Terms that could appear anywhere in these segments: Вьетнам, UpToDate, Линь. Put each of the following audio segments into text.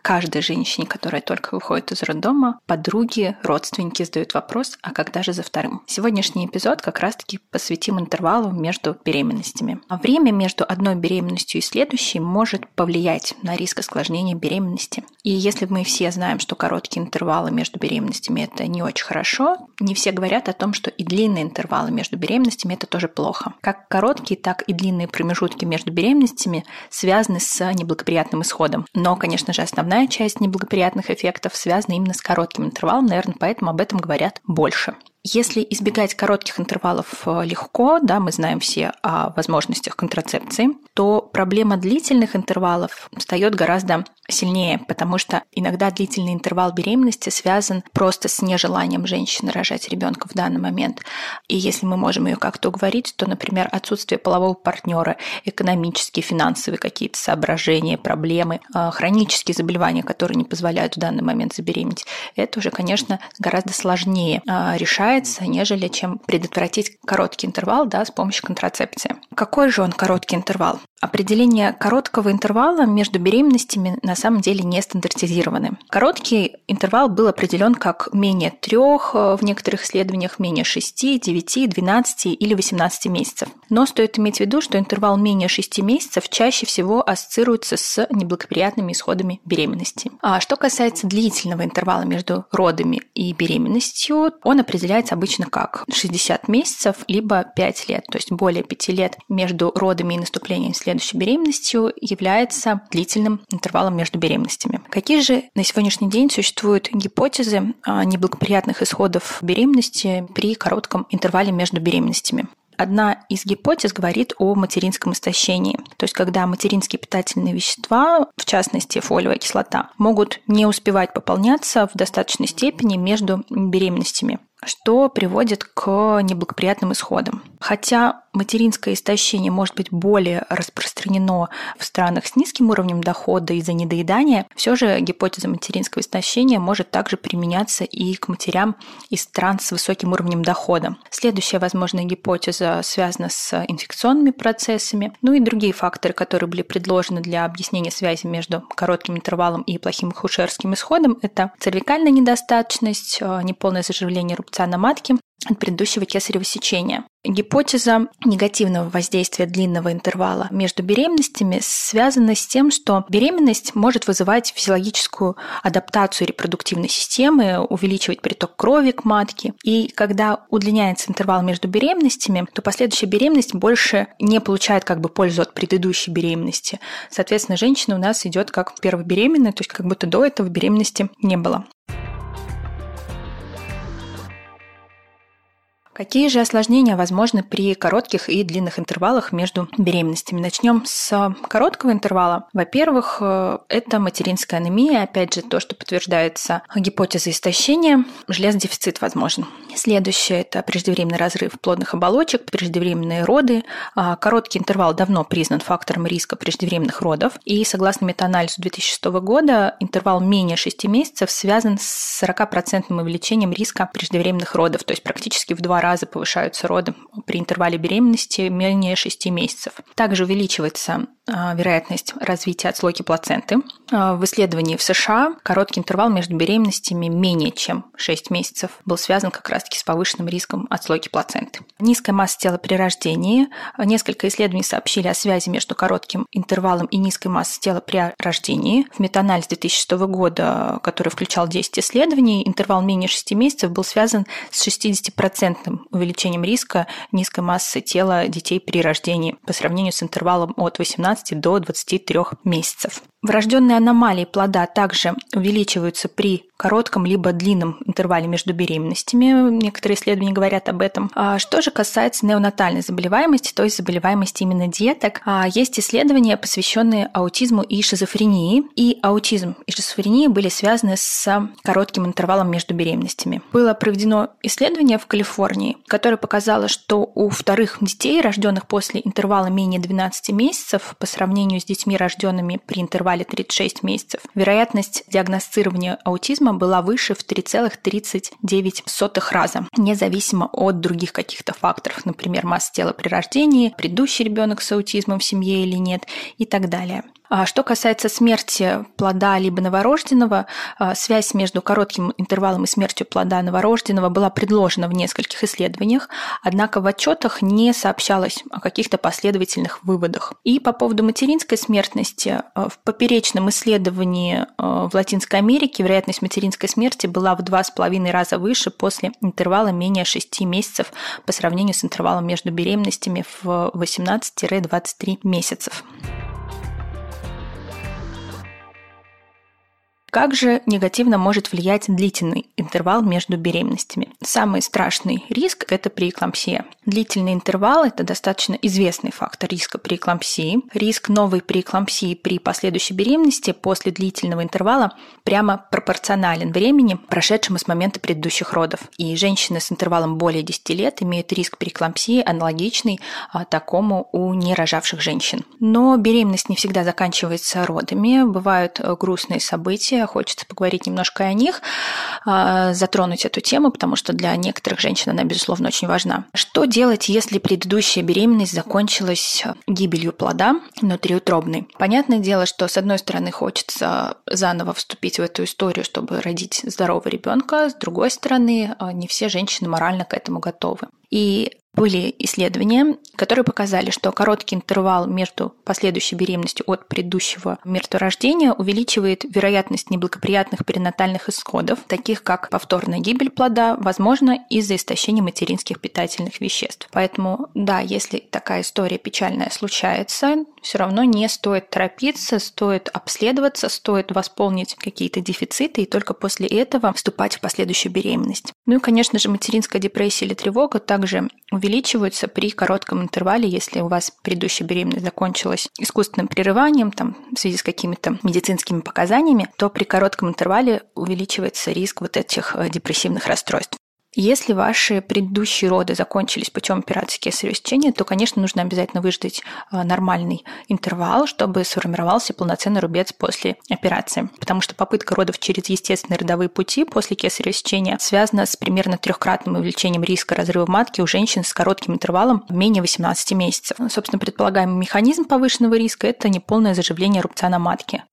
каждой женщине, которая только выходит из роддома, подруги, родственники задают вопрос, а когда же за вторым? Сегодняшний эпизод как раз-таки посвятим интервалу между беременностями. А время между одной беременностью и следующей может повлиять на риск осложнения беременности. И если мы все знаем, что короткие интервалы между беременностями – это не очень хорошо, не все говорят о том, что и длинные интервалы между беременностями – это тоже плохо. Как короткие, так и длинные промежутки между беременностями связаны с неблагоприятным исходом. Но, конечно же, основная часть неблагоприятных эффектов связана именно с коротким интервалом, наверное, поэтому об этом говорят больше. Если избегать коротких интервалов легко, да, мы знаем все о возможностях контрацепции, то проблема длительных интервалов встает гораздо сильнее, потому что иногда длительный интервал беременности связан просто с нежеланием женщины рожать ребенка в данный момент. И если мы можем ее как-то уговорить, то, например, отсутствие полового партнера, экономические, финансовые какие-то соображения, проблемы, хронические заболевания, которые не позволяют в данный момент забеременеть, это уже, конечно, гораздо сложнее решать, нежели чем предотвратить короткий интервал, да, с помощью контрацепции. Какой же он короткий интервал? Определение короткого интервала между беременностями на самом деле не стандартизированы. Короткий интервал был определен как менее 3, в некоторых исследованиях менее 6, 9, 12 или 18 месяцев. Но стоит иметь в виду, что интервал менее 6 месяцев чаще всего ассоциируется с неблагоприятными исходами беременности. А что касается длительного интервала между родами и беременностью, он определяется обычно как 60 месяцев либо 5 лет, то есть более 5 лет между родами и наступлением следующего беременностью является длительным интервалом между беременностями. Какие же на сегодняшний день существуют гипотезы неблагоприятных исходов беременности при коротком интервале между беременностями? Одна из гипотез говорит о материнском истощении, то есть когда материнские питательные вещества, в частности фолиевая кислота, могут не успевать пополняться в достаточной степени между беременностями, что приводит к неблагоприятным исходам. Хотя материнское истощение может быть более распространено в странах с низким уровнем дохода из-за недоедания, все же гипотеза материнского истощения может также применяться и к матерям из стран с высоким уровнем дохода. Следующая возможная гипотеза связана с инфекционными процессами, ну и другие факторы, которые были предложены для объяснения связи между коротким интервалом и плохим акушерским исходом, это цервикальная недостаточность, неполное заживление рубца на матке от предыдущего кесарево сечения. Гипотеза негативного воздействия длинного интервала между беременностями связана с тем, что беременность может вызывать физиологическую адаптацию репродуктивной системы, увеличивать приток крови к матке. И когда удлиняется интервал между беременностями, то последующая беременность больше не получает как бы пользу от предыдущей беременности. Соответственно, женщина у нас идет как первобеременная, то есть как будто до этого беременности не было. Какие же осложнения возможны при коротких и длинных интервалах между беременностями? Начнем с короткого интервала. Во-первых, это материнская анемия, опять же, то, что подтверждается гипотезой истощения, железодефицит возможен. Следующее – это преждевременный разрыв плодных оболочек, преждевременные роды. Короткий интервал давно признан фактором риска преждевременных родов, и согласно метаанализу 2006 года, интервал менее 6 месяцев связан с 40% увеличением риска преждевременных родов, то есть практически в 2 раза повышаются роды при интервале беременности менее 6 месяцев. Также увеличивается вероятность развития отслойки плаценты. В исследовании в США короткий интервал между беременностями менее чем 6 месяцев был связан как раз-таки с повышенным риском отслойки плаценты. Низкая масса тела при рождении. Несколько исследований сообщили о связи между коротким интервалом и низкой массой тела при рождении. В метаанализе 2006 года, который включал 10 исследований, интервал менее 6 месяцев был связан с 60% увеличением риска низкой массы тела детей при рождении по сравнению с интервалом от 18 до 23 месяцев. Врожденные аномалии плода также увеличиваются при коротком либо длинном интервале между беременностями. Некоторые исследования говорят об этом. Что же касается неонатальной заболеваемости, то есть заболеваемости именно деток, есть исследования, посвященные аутизму и шизофрении. И аутизм и шизофрения были связаны с коротким интервалом между беременностями. Было проведено исследование в Калифорнии, которое показало, что у вторых детей, рожденных после интервала менее 12 месяцев, по сравнению с детьми, рожденными при интервале 36 месяцев, вероятность диагностирования аутизма сумма была выше в 3,39 раза, независимо от других каких-то факторов, например, масса тела при рождении, предыдущий ребенок с аутизмом в семье или нет и так далее. Что касается смерти плода либо новорожденного, связь между коротким интервалом и смертью плода новорожденного была предложена в нескольких исследованиях, однако в отчетах не сообщалось о каких-то последовательных выводах. И по поводу материнской смертности, в поперечном исследовании в Латинской Америке вероятность материнской смерти была в 2,5 раза выше после интервала менее 6 месяцев по сравнению с интервалом между беременностями в 18-23 месяцев. Как же негативно может влиять длительный интервал между беременностями? Самый страшный риск – это преэклампсия. Длительный интервал – это достаточно известный фактор риска преэклампсии. Риск новой преэклампсии при последующей беременности после длительного интервала прямо пропорционален времени, прошедшему с момента предыдущих родов. И женщины с интервалом более 10 лет имеют риск преэклампсии, аналогичный такому у нерожавших женщин. Но беременность не всегда заканчивается родами. Бывают грустные события, хочется поговорить немножко о них, затронуть эту тему, потому что для некоторых женщин она, безусловно, очень важна. Что делать, если предыдущая беременность закончилась гибелью плода внутриутробной? Понятное дело, что, с одной стороны, хочется заново вступить в эту историю, чтобы родить здорового ребенка, с другой стороны, не все женщины морально к этому готовы. И были исследования, которые показали, что короткий интервал между последующей беременностью от предыдущего мертворождения увеличивает вероятность неблагоприятных перинатальных исходов, таких как повторная гибель плода, возможно, из-за истощения материнских питательных веществ. Поэтому, да, если такая история печальная случается, все равно не стоит торопиться, стоит обследоваться, стоит восполнить какие-то дефициты и только после этого вступать в последующую беременность. Ну и, конечно же, материнская депрессия или тревога также увеличиваются при коротком интервале, если у вас предыдущая беременность закончилась искусственным прерыванием, в связи с какими-то медицинскими показаниями, то при коротком интервале увеличивается риск вот этих депрессивных расстройств. Если ваши предыдущие роды закончились путем операции кесарево сечения, то, конечно, нужно обязательно выждать нормальный интервал, чтобы сформировался полноценный рубец после операции. Потому что попытка родов через естественные родовые пути после кесарево сечения связана с примерно 3-кратным увеличением риска разрыва матки у женщин с коротким интервалом менее 18 месяцев. Собственно, предполагаемый механизм повышенного риска – это неполное заживление рубца на матке.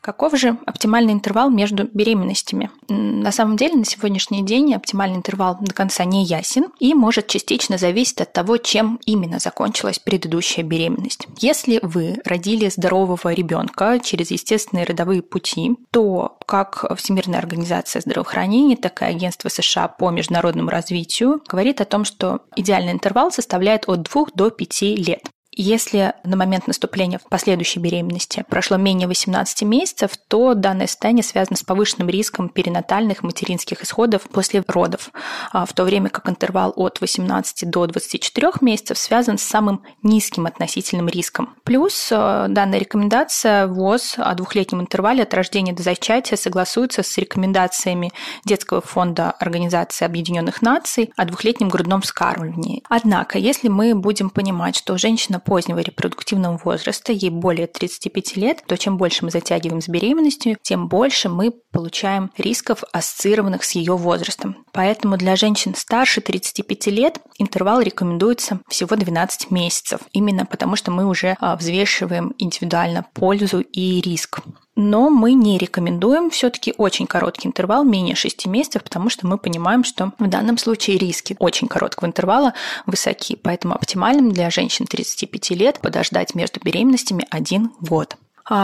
Каков же оптимальный интервал между беременностями? На самом деле, на сегодняшний день оптимальный интервал до конца не ясен и может частично зависеть от того, чем именно закончилась предыдущая беременность. Если вы родили здорового ребенка через естественные родовые пути, то как Всемирная организация здравоохранения, так и Агентство США по международному развитию говорит о том, что идеальный интервал составляет от 2 до 5 лет. Если на момент наступления последующей беременности прошло менее 18 месяцев, то данное состояние связано с повышенным риском перинатальных материнских исходов после родов, в то время как интервал от 18 до 24 месяцев связан с самым низким относительным риском. Плюс данная рекомендация ВОЗ о двухлетнем интервале от рождения до зачатия согласуется с рекомендациями Детского фонда Организации Объединенных Наций о двухлетнем грудном вскармливании. Однако, если мы будем понимать, что женщина позднего репродуктивного возраста, ей более 35 лет, то чем больше мы затягиваем с беременностью, тем больше мы получаем рисков, ассоциированных с ее возрастом. Поэтому для женщин старше 35 лет интервал рекомендуется всего 12 месяцев, именно потому что мы уже взвешиваем индивидуально пользу и риск. Но мы не рекомендуем все-таки очень короткий интервал, менее 6 месяцев, потому что мы понимаем, что в данном случае риски очень короткого интервала высоки, поэтому оптимальным для женщин 35 лет подождать между беременностями 1 год.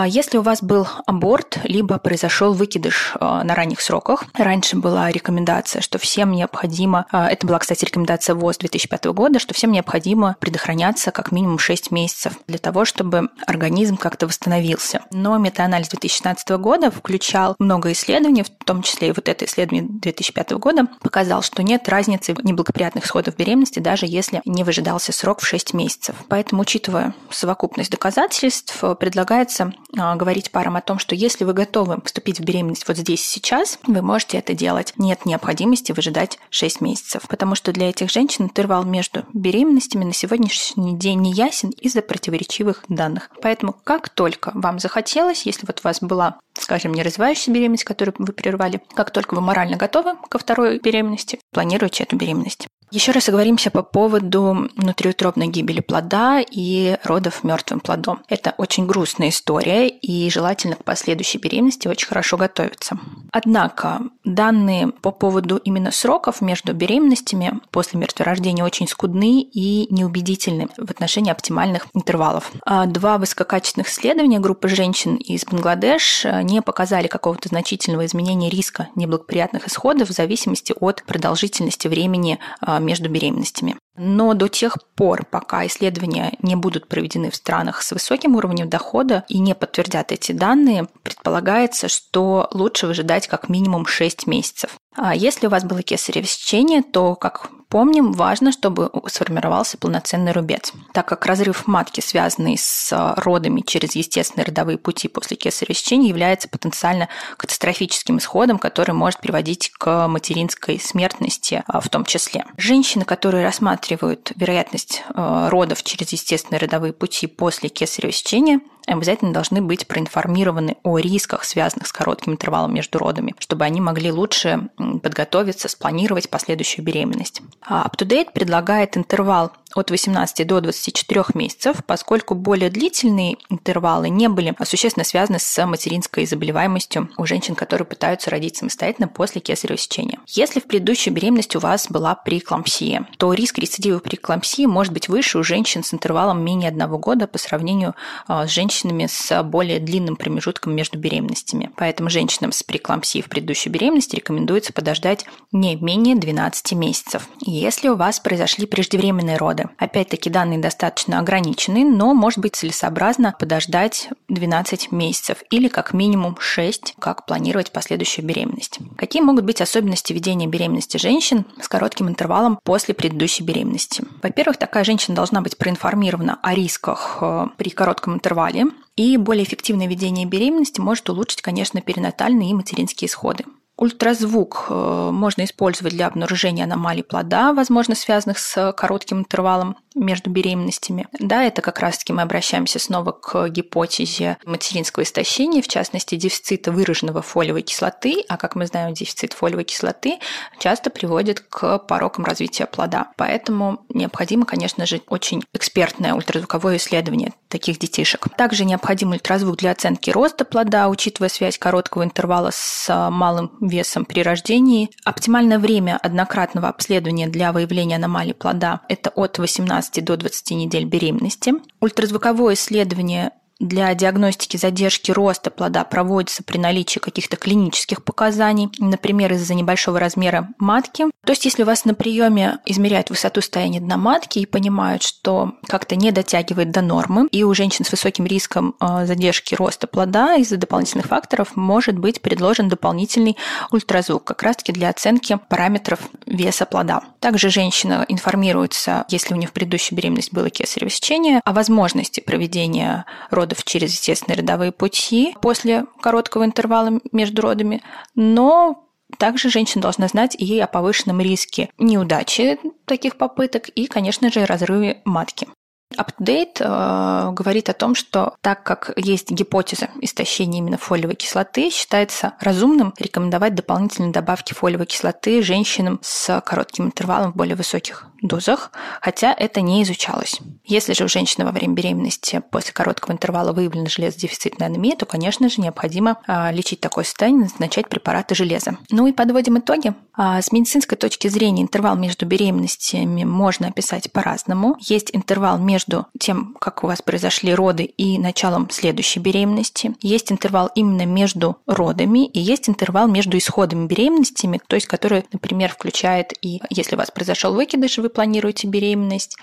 Если у вас был аборт, либо произошел выкидыш на ранних сроках, раньше была рекомендация, что всем необходимо, это была, кстати, рекомендация ВОЗ 2005 года, что всем необходимо предохраняться как минимум 6 месяцев для того, чтобы организм как-то восстановился. Но метаанализ 2016 года включал много исследований, в том числе и вот это исследование 2005 года, показал, что нет разницы неблагоприятных исходов беременности, даже если не выжидался срок в 6 месяцев. Поэтому, учитывая совокупность доказательств, предлагается важно говорить парам о том, что если вы готовы вступить в беременность вот здесь и сейчас, вы можете это делать. Нет необходимости выжидать 6 месяцев, потому что для этих женщин интервал между беременностями на сегодняшний день не ясен из-за противоречивых данных. Поэтому как только вам захотелось, если вот у вас была, скажем, не развивающаяся беременность, которую вы прервали, как только вы морально готовы ко второй беременности, планируйте эту беременность. Еще раз оговоримся по поводу внутриутробной гибели плода и родов мертвым плодом. Это очень грустная история, и желательно к последующей беременности очень хорошо готовиться. Однако данные по поводу именно сроков между беременностями после мертворождения очень скудны и неубедительны в отношении оптимальных интервалов. 2 высококачественных исследования группы женщин из Бангладеш не показали какого-то значительного изменения риска неблагоприятных исходов в зависимости от продолжительности времени между беременностями. Но до тех пор, пока исследования не будут проведены в странах с высоким уровнем дохода и не подтвердят эти данные, предполагается, что лучше выжидать как минимум 6 месяцев. А если у вас было кесарево сечение, то, как помним, важно, чтобы сформировался полноценный рубец. Так как разрыв матки, связанный с родами через естественные родовые пути после кесарево сечения, является потенциально катастрофическим исходом, который может приводить к материнской смертности в том числе. Женщины, которые рассматривают вероятность родов через естественные родовые пути после кесарево сечения, обязательно должны быть проинформированы о рисках, связанных с коротким интервалом между родами, чтобы они могли лучше подготовиться, спланировать последующую беременность. UpToDate предлагает интервал от 18 до 24 месяцев, поскольку более длительные интервалы не были существенно связаны с материнской заболеваемостью у женщин, которые пытаются родить самостоятельно после кесарево сечения. Если в предыдущей беременности у вас была преэклампсия, то риск рецидива преэклампсии может быть выше у женщин с интервалом менее 1 года по сравнению с женщинами с более длинным промежутком между беременностями. Поэтому женщинам с преэклампсией в предыдущей беременности рекомендуется подождать не менее 12 месяцев. Если у вас произошли преждевременные роды, опять-таки, данные достаточно ограничены, но может быть целесообразно подождать 12 месяцев или как минимум 6, как планировать последующую беременность. Какие могут быть особенности ведения беременности женщин с коротким интервалом после предыдущей беременности? Во-первых, такая женщина должна быть проинформирована о рисках при коротком интервале, и более эффективное ведение беременности может улучшить, конечно, перинатальные и материнские исходы. Ультразвук можно использовать для обнаружения аномалий плода, возможно, связанных с коротким интервалом между беременностями. Да, это как раз-таки мы обращаемся снова к гипотезе материнского истощения, в частности, дефицита выраженного фолиевой кислоты, а как мы знаем, дефицит фолиевой кислоты часто приводит к порокам развития плода. Поэтому необходимо, конечно же, очень экспертное ультразвуковое исследование таких детишек. Также необходим ультразвук для оценки роста плода, учитывая связь короткого интервала с малым весом при рождении. Оптимальное время однократного обследования для выявления аномалий плода – это от 18 до 20 недель беременности. Ультразвуковое исследование для диагностики задержки роста плода проводится при наличии каких-то клинических показаний, например, из-за небольшого размера матки. То есть, если у вас на приеме измеряют высоту состояния дна матки и понимают, что как-то не дотягивает до нормы, и у женщин с высоким риском задержки роста плода из-за дополнительных факторов может быть предложен дополнительный ультразвук, как раз-таки для оценки параметров веса плода. Также женщина информируется, если у нее в предыдущей беременности было кесарево сечение, о возможности проведения рода через естественные родовые пути после короткого интервала между родами, но также женщина должна знать и о повышенном риске неудачи таких попыток и, конечно же, разрыве матки. UpToDate говорит о том, что так как есть гипотеза истощения именно фолиевой кислоты, считается разумным рекомендовать дополнительные добавки фолиевой кислоты женщинам с коротким интервалом в более высоких дозах, хотя это не изучалось. Если же у женщины во время беременности после короткого интервала выявлена железодефицитная анемия, то, конечно же, необходимо лечить такое состояние, назначать препараты железа. Ну и подводим итоги. С медицинской точки зрения интервал между беременностями можно описать по-разному. Есть интервал между тем, как у вас произошли роды, и началом следующей беременности. Есть интервал именно между родами, и есть интервал между исходами беременностями, то есть который, например, включает и если у вас произошел выкидыш, вы планируете беременность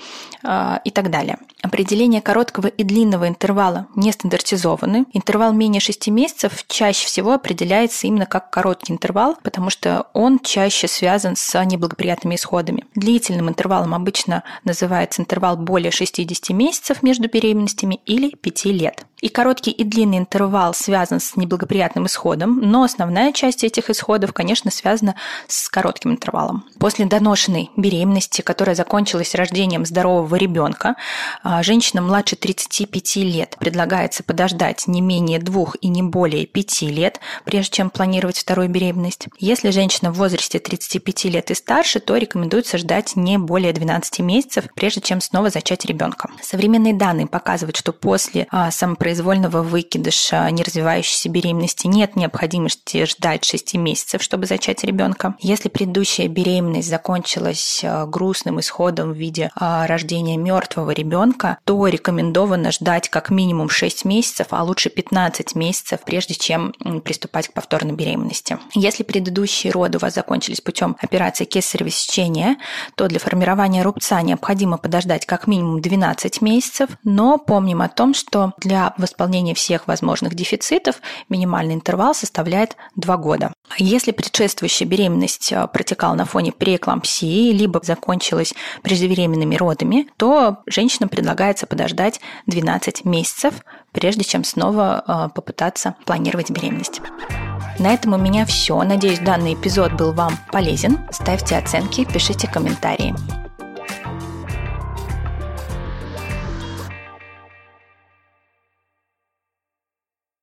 и так далее. Определения короткого и длинного интервала не стандартизованы. Интервал менее 6 месяцев чаще всего определяется именно как короткий интервал, потому что он чаще связан с неблагоприятными исходами. Длительным интервалом обычно называется интервал более 60 месяцев между беременностями или 5 лет. И короткий, и длинный интервал связан с неблагоприятным исходом, но основная часть этих исходов, конечно, связана с коротким интервалом. После доношенной беременности, которая закончилась рождением здорового ребенка, женщинам младше 35 лет предлагается подождать не менее 2 и не более 5 лет, прежде чем планировать вторую беременность. Если женщина в возрасте 35 лет и старше, то рекомендуется ждать не более 12 месяцев, прежде чем снова зачать ребенка. Современные данные показывают, что после самопроизвольного выкидыша неразвивающейся беременности нет необходимости ждать 6 месяцев, чтобы зачать ребенка. Если предыдущая беременность закончилась грустным исходом в виде рождения мертвого ребенка, то рекомендовано ждать как минимум 6 месяцев, а лучше 15 месяцев, прежде чем приступать к повторной беременности. Если предыдущие роды у вас закончились путем операции кесарево сечения, то для формирования рубца необходимо подождать как минимум 12 месяцев, но помним о том, что для восполнения всех возможных дефицитов минимальный интервал составляет 2 года. Если предшествующая беременность протекала на фоне преэклампсии, либо закончилась преждевременными родами, то женщинам предлагается подождать 12 месяцев, прежде чем снова попытаться планировать беременность. На этом у меня все. Надеюсь, данный эпизод был вам полезен. Ставьте оценки, пишите комментарии.